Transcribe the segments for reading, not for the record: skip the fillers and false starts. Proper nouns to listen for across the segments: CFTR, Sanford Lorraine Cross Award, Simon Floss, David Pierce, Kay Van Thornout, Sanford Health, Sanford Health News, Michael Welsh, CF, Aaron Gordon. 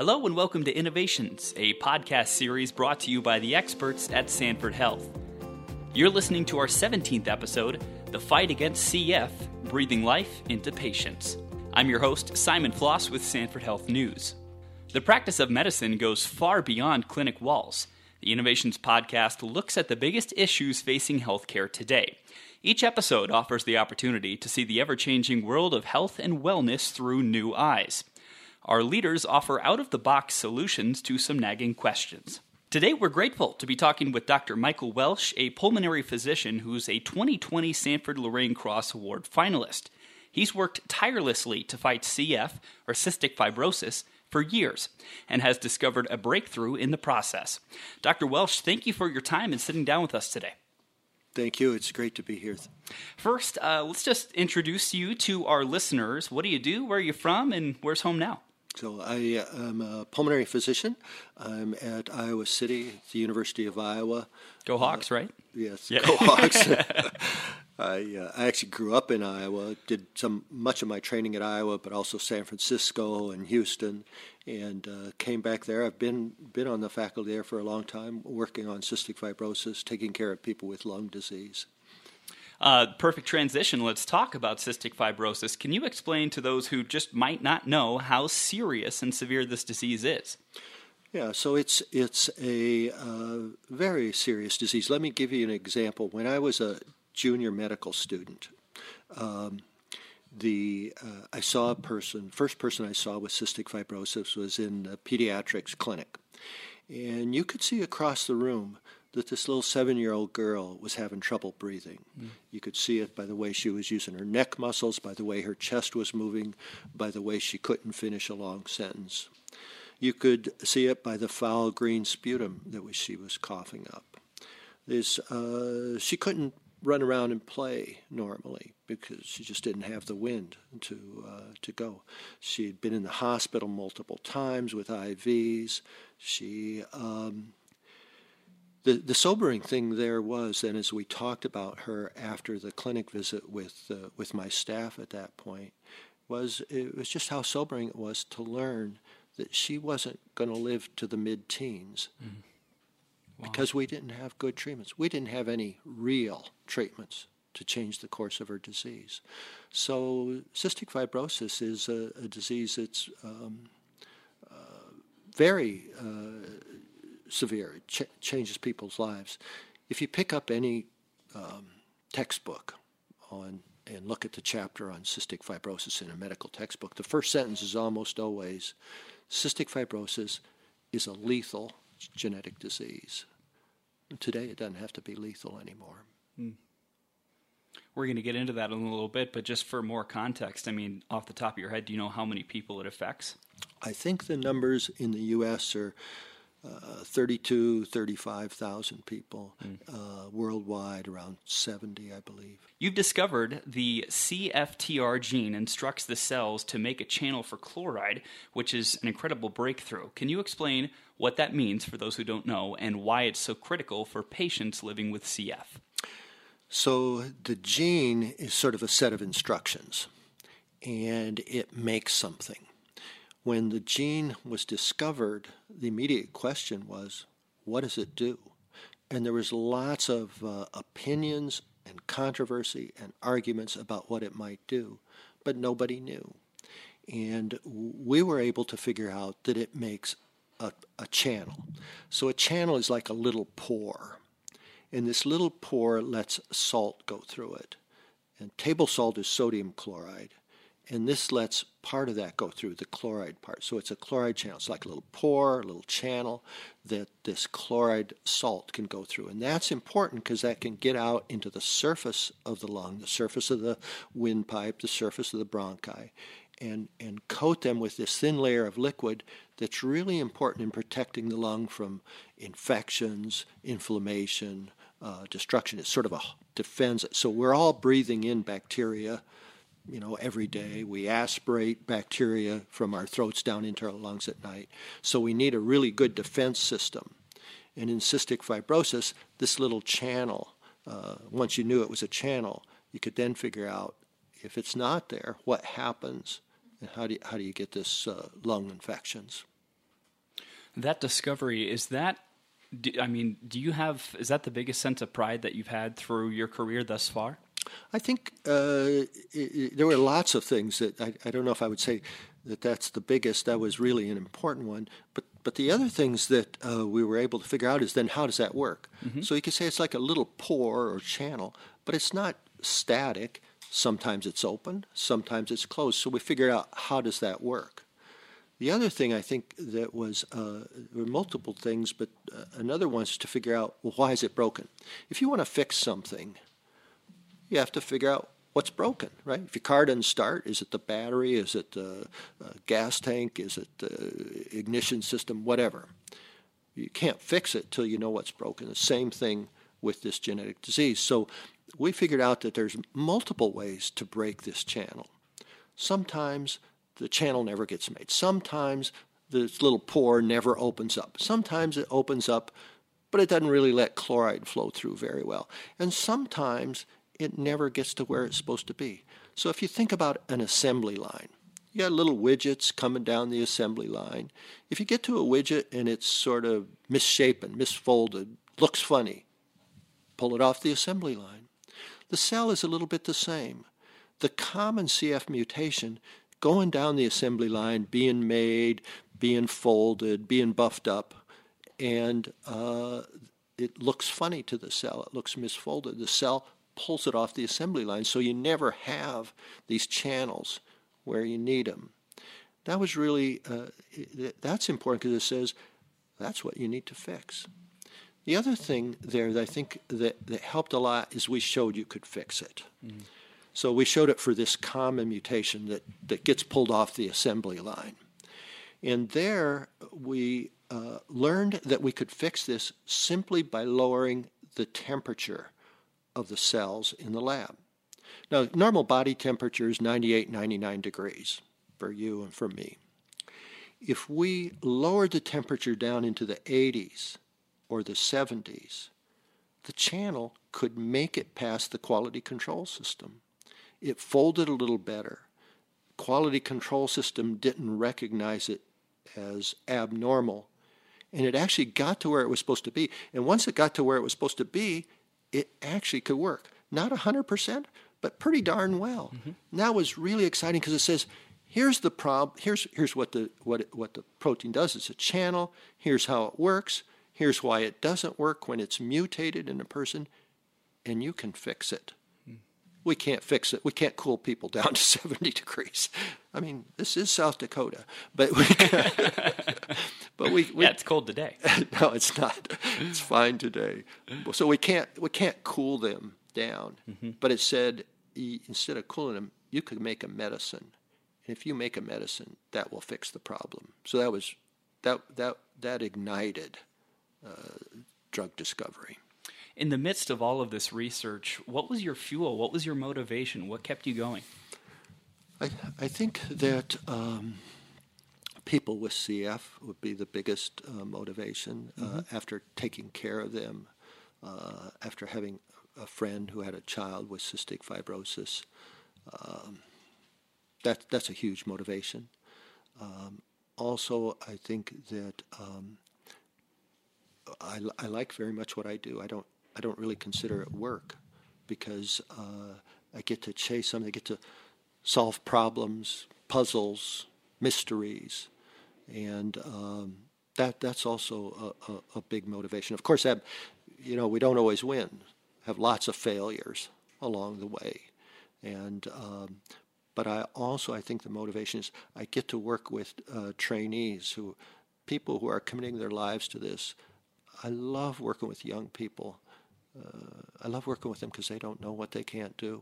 Hello and welcome to Innovations, a podcast series brought to you by the experts at Sanford Health. You're listening to our 17th episode, The Fight Against CF, Breathing Life into Patients. I'm your host, Simon Floss with Sanford Health News. The practice of medicine goes far beyond clinic walls. The Innovations podcast looks at the biggest issues facing healthcare today. Each episode offers the opportunity to see the ever-changing world of health and wellness through new eyes. Our leaders offer out-of-the-box solutions to some nagging questions. Today, we're grateful to be talking with Dr. Michael Welsh, a pulmonary physician who's a 2020 Sanford Lorraine Cross Award finalist. He's worked tirelessly to fight CF, or cystic fibrosis, for years, and has discovered a breakthrough in the process. Dr. Welsh, thank you for your time and sitting down with us today. Thank you. It's great to be here. First, let's just introduce you to our listeners. What do you do? Where are you from? And where's home now? So I am a pulmonary physician. I'm at Iowa City, the University of Iowa. Go Hawks, right? Yes, yeah. Go Hawks. I actually grew up in Iowa, did much of my training at Iowa, but also San Francisco and Houston, and came back there. I've been on the faculty there for a long time, working on cystic fibrosis, taking care of people with lung disease. Perfect transition. Let's talk about cystic fibrosis. Can you explain to those who just might not know how serious and severe this disease is? Yeah, so it's a very serious disease. Let me give you an example. When I was a junior medical student, I saw a person. First person I saw with cystic fibrosis was in the pediatrics clinic, and you could see across the room that this little 7-year-old girl was having trouble breathing. Mm. You could see it by the way she was using her neck muscles, by the way her chest was moving, by the way she couldn't finish a long sentence. You could see it by the foul green sputum that she was coughing up. She couldn't run around and play normally because she just didn't have the wind to go. She had been in the hospital multiple times with IVs. The sobering thing there was, and as we talked about her after the clinic visit with my staff at that point, it was just how sobering it was to learn that she wasn't going to live to the mid-teens. Mm. Wow. Because we didn't have good treatments. We didn't have any real treatments to change the course of her disease. So cystic fibrosis is a disease that's very severe. It changes people's lives. If you pick up any textbook and look at the chapter on cystic fibrosis in a medical textbook, the first sentence is almost always, cystic fibrosis is a lethal genetic disease. Today it doesn't have to be lethal anymore. Mm. We're going to get into that in a little bit, but just for more context, I mean, off the top of your head, do you know how many people it affects? I think the numbers in the U.S. are 35,000 people, worldwide around 70, I believe. You've discovered the CFTR gene instructs the cells to make a channel for chloride, which is an incredible breakthrough. Can you explain what that means for those who don't know and why it's so critical for patients living with CF? So the gene is sort of a set of instructions, and it makes something. When the gene was discovered, the immediate question was, what does it do? And there was lots of opinions and controversy and arguments about what it might do, but nobody knew. And we were able to figure out that it makes a channel. So a channel is like a little pore, and this little pore lets salt go through it. And table salt is sodium chloride. And this lets part of that go through, the chloride part. So it's a chloride channel. It's like a little pore, a little channel that this chloride salt can go through. And that's important because that can get out into the surface of the lung, the surface of the windpipe, the surface of the bronchi, and coat them with this thin layer of liquid that's really important in protecting the lung from infections, inflammation, destruction. It's sort of a defense. So we're all breathing in bacteria. You know, every day we aspirate bacteria from our throats down into our lungs at night. So we need a really good defense system. And in cystic fibrosis, this little channel, once you knew it was a channel, you could then figure out if it's not there, what happens, and how do you get this lung infections? That discovery, is that, I mean, do you have, is that the biggest sense of pride that you've had through your career thus far? I think there were lots of things that I don't know if I would say that that's the biggest. That was really an important one. But the other things that we were able to figure out is then how does that work? Mm-hmm. So you could say it's like a little pore or channel, but it's not static. Sometimes it's open, sometimes it's closed. So we figured out how does that work. The other thing I think that was, there were multiple things, but another one is to figure out, well, why is it broken? If you want to fix something, you have to figure out what's broken, right? If your car doesn't start, is it the battery? Is it the gas tank? Is it the ignition system? Whatever. You can't fix it till you know what's broken. The same thing with this genetic disease. So we figured out that there's multiple ways to break this channel. Sometimes the channel never gets made. Sometimes this little pore never opens up. Sometimes it opens up, but it doesn't really let chloride flow through very well. And sometimes it never gets to where it's supposed to be. So if you think about an assembly line, you got little widgets coming down the assembly line. If you get to a widget and it's sort of misshapen, misfolded, looks funny, pull it off the assembly line. The cell is a little bit the same. The common CF mutation going down the assembly line, being made, being folded, being buffed up, and it looks funny to the cell. It looks misfolded. The cell pulls it off the assembly line, so you never have these channels where you need them. That was really, that's important because it says that's what you need to fix. The other thing there that I think that helped a lot is we showed you could fix it. Mm-hmm. So we showed it for this common mutation that gets pulled off the assembly line. And there we learned that we could fix this simply by lowering the temperature of the cells in the lab. Now, normal body temperature is 98, 99 degrees for you and for me. If we lowered the temperature down into the 80s or the 70s, the channel could make it past the quality control system. It folded a little better. Quality control system didn't recognize it as abnormal. And it actually got to where it was supposed to be. And once it got to where it was supposed to be, it actually could work. Not 100%, but pretty darn well. Mm-hmm. And that was really exciting because it says, here's the problem, here's what the protein does. It's a channel. Here's how it works. Here's why it doesn't work when it's mutated in a person. And you can fix it. We can't fix it. We can't cool people down to 70 degrees. I mean, this is South Dakota, but we can, but we yeah, it's cold today. No, it's not. It's fine today. So we can't cool them down. Mm-hmm. But it said instead of cooling them, you could make a medicine. And if you make a medicine, that will fix the problem. So that was that ignited drug discovery. In the midst of all of this research, what was your fuel? What was your motivation? What kept you going? I think that people with CF would be the biggest motivation. Mm-hmm. After taking care of them, after having a friend who had a child with cystic fibrosis, that's a huge motivation. Also, I think that I like very much what I do. I don't really consider it work because I get to chase something. I get to solve problems, puzzles, mysteries, and that's also a big motivation. Of course, we don't always win. Have lots of failures along the way, and but I think the motivation is I get to work with trainees people who are committing their lives to this. I love working with young people. I love working with them because they don't know what they can't do.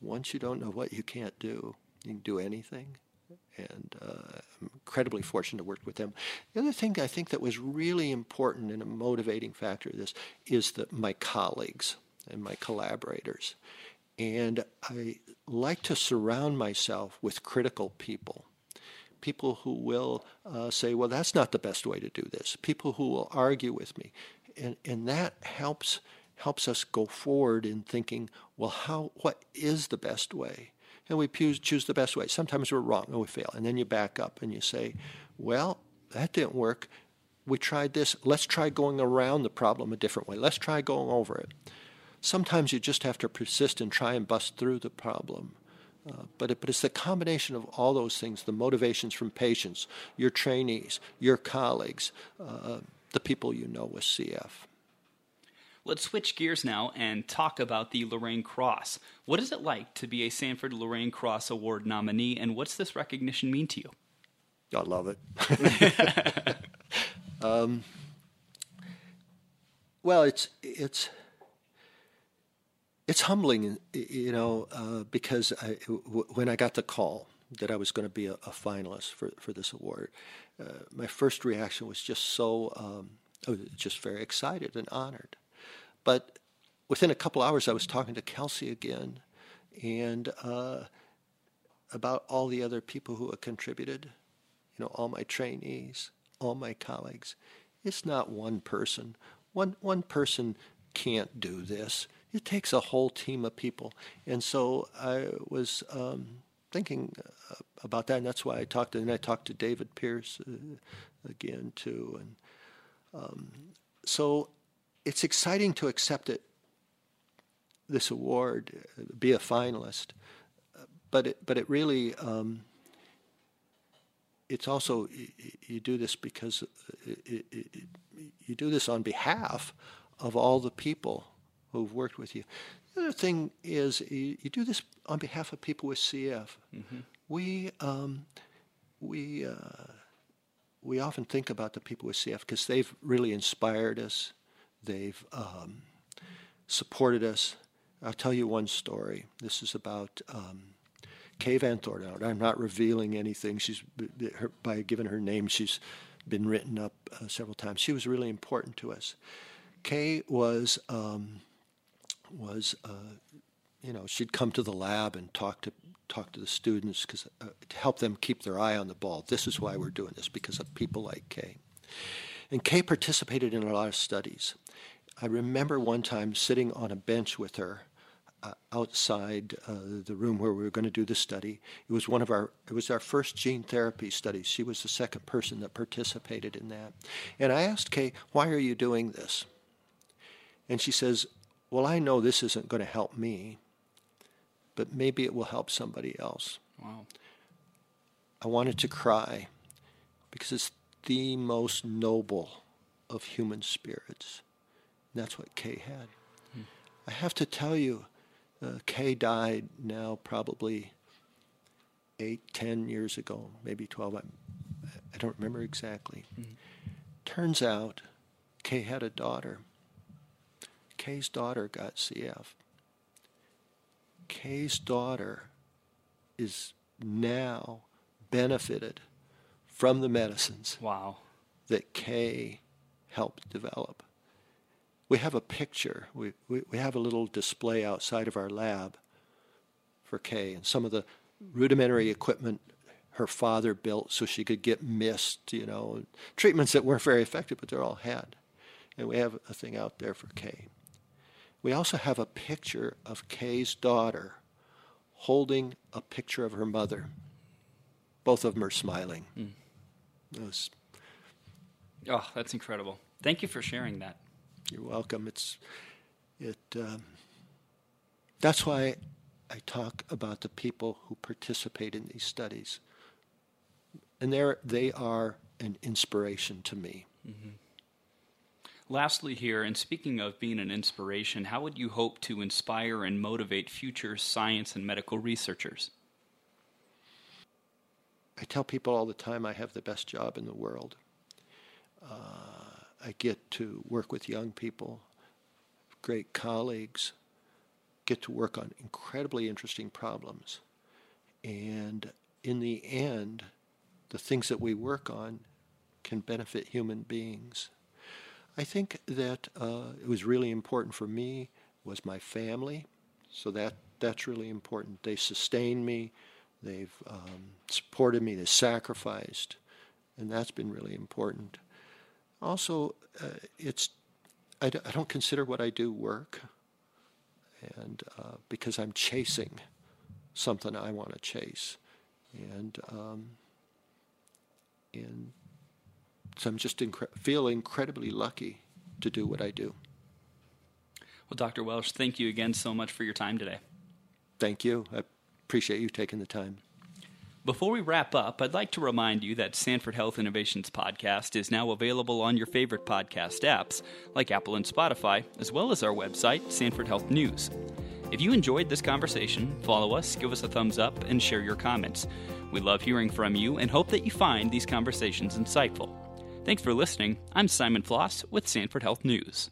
Once you don't know what you can't do, you can do anything. And I'm incredibly fortunate to work with them. The other thing I think that was really important and a motivating factor of this is that my colleagues and my collaborators. And I like to surround myself with critical people. People who will say, well, that's not the best way to do this. People who will argue with me. And that helps us go forward in thinking, well, what is the best way? And we choose the best way. Sometimes we're wrong and we fail. And then you back up and you say, well, that didn't work. we tried this, let's try going around the problem a different way. Let's try going over it. Sometimes you just have to persist and try and bust through the problem. But it's the combination of all those things, the motivations from patients, your trainees, your colleagues, the people you know with CF. Let's switch gears now and talk about the Lorraine Cross. What is it like to be a Sanford Lorraine Cross Award nominee, and what's this recognition mean to you? I love it. Well, it's humbling, you know, because when I got the call that I was going to be a finalist for this award, my first reaction was just I was just very excited and honored. But within a couple hours, I was talking to Kelsey again, and about all the other people who had contributed, you know, all my trainees, all my colleagues. It's not one person. One person can't do this. It takes a whole team of people. And so I was thinking about that, and that's why I talked to David Pierce again too. And so it's exciting to accept it, this award, be a finalist, but it really. It's also, you do this because you do this on behalf of all the people who've worked with you. The other thing is you do this on behalf of people with CF. Mm-hmm. We often think about the people with CF because they've really inspired us. They've supported us. I'll tell you one story. This is about Kay Van Thornout. I'm not revealing anything. By giving her name, she's been written up several times. She was really important to us. Kay was, you know, she'd come to the lab and talk to the students because to help them keep their eye on the ball. This is why we're doing this, because of people like Kay. And Kay participated in a lot of studies. I remember one time sitting on a bench with her outside the room where we were going to do the study. It was our first gene therapy study. She was the second person that participated in that. And I asked Kay, why are you doing this? And she says, well, I know this isn't going to help me, but maybe it will help somebody else. Wow. I wanted to cry because it's the most noble of human spirits. And that's what Kay had. Hmm. I have to tell you, Kay died now probably 8-10 years ago, maybe 12. I don't remember exactly. Mm-hmm. Turns out Kay had a daughter. Kay's daughter got CF. Kay's daughter is now benefited from the medicines. Wow. That Kay helped develop. We have a picture. We have a little display outside of our lab for Kay and some of the rudimentary equipment her father built so she could get missed, you know, treatments that weren't very effective, but they're all had. And we have a thing out there for Kay. We also have a picture of Kay's daughter holding a picture of her mother. Both of them are smiling. Mm. Oh, that's incredible. Thank you for sharing that. You're welcome. That's why I talk about the people who participate in these studies, and they are an inspiration to me. Mm-hmm. Lastly, here, and speaking of being an inspiration, how would you hope to inspire and motivate future science and medical researchers? I tell people all the time I have the best job in the world. I get to work with young people, great colleagues, get to work on incredibly interesting problems. And in the end, the things that we work on can benefit human beings. I think that it was really important for me was my family. So that's really important. They sustained me. They've supported me. They sacrificed. And that's been really important. Also, I don't consider what I do work, and because I'm chasing something I want to chase, and So I'm just feel incredibly lucky to do what I do. Well, Dr. Welsh, thank you again so much for your time today. Thank you. I appreciate you taking the time. Before we wrap up, I'd like to remind you that Sanford Health Innovations Podcast is now available on your favorite podcast apps, like Apple and Spotify, as well as our website, Sanford Health News. If you enjoyed this conversation, follow us, give us a thumbs up, and share your comments. We love hearing from you and hope that you find these conversations insightful. Thanks for listening. I'm Simon Floss with Sanford Health News.